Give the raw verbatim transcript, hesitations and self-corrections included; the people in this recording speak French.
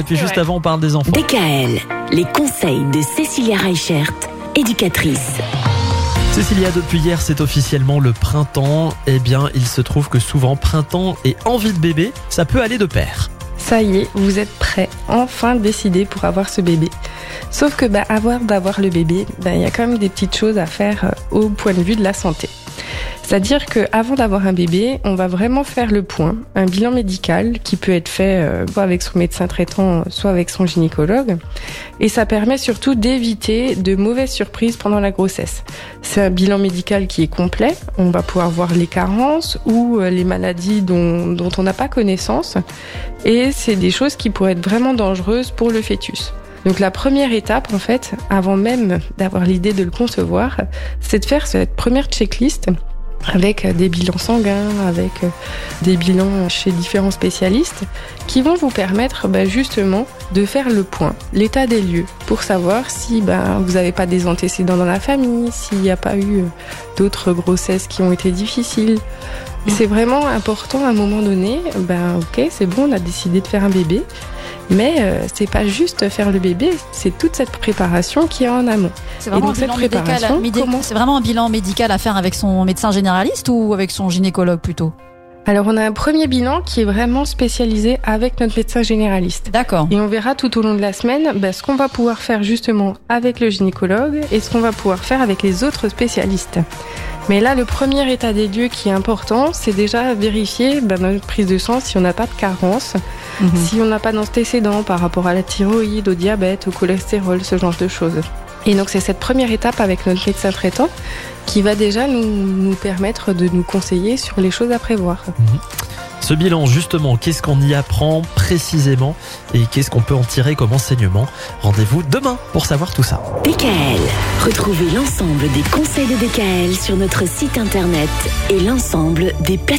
Et puis juste ouais. avant, on parle des enfants. D K L, les conseils de Cécilia Reichert, éducatrice. Cécilia, depuis hier, c'est officiellement le printemps. Eh bien, il se trouve que souvent, printemps et envie de bébé, ça peut aller de pair. Ça y est, vous êtes prêts, enfin décidés pour avoir ce bébé. Sauf que bah, avant d'avoir le bébé, bah, y a quand même des petites choses à faire euh, au point de vue de la santé. C'est-à-dire qu'avant d'avoir un bébé, on va vraiment faire le point, un bilan médical qui peut être fait euh, soit avec son médecin traitant, soit avec son gynécologue. Et ça permet surtout d'éviter de mauvaises surprises pendant la grossesse. C'est un bilan médical qui est complet. On va pouvoir voir les carences ou les maladies dont, dont on n'a pas connaissance. Et c'est des choses qui pourraient être vraiment dangereuses pour le fœtus. Donc la première étape, en fait, avant même d'avoir l'idée de le concevoir, c'est de faire cette première checklist avec des bilans sanguins, avec des bilans chez différents spécialistes qui vont vous permettre bah, justement de faire le point, l'état des lieux, pour savoir si bah, vous n'avez pas des antécédents dans la famille, s'il n'y a pas eu d'autres grossesses qui ont été difficiles. Et c'est vraiment important à un moment donné, ben ok, c'est bon, on a décidé de faire un bébé, mais euh, c'est pas juste faire le bébé, c'est toute cette préparation qui est en amont. C'est vraiment, et donc cette préparation, médical, comment... c'est vraiment un bilan médical à faire avec son médecin généraliste ou avec son gynécologue plutôt? Alors, on a un premier bilan qui est vraiment spécialisé avec notre médecin généraliste. D'accord. Et on verra tout au long de la semaine bah, ce qu'on va pouvoir faire justement avec le gynécologue et ce qu'on va pouvoir faire avec les autres spécialistes. Mais là, le premier état des lieux qui est important, c'est déjà vérifier bah, notre prise de sang si on n'a pas de carence, mmh. si on n'a pas d'antécédents par rapport à la thyroïde, au diabète, au cholestérol, ce genre de choses. Et donc, c'est cette première étape avec notre médecin traitant qui va déjà nous, nous permettre de nous conseiller sur les choses à prévoir. Mmh. Ce bilan, justement, qu'est-ce qu'on y apprend précisément et qu'est-ce qu'on peut en tirer comme enseignement? Rendez-vous demain pour savoir tout ça. D K L. Retrouvez l'ensemble des conseils de D K L sur notre site internet et l'ensemble des plateformes.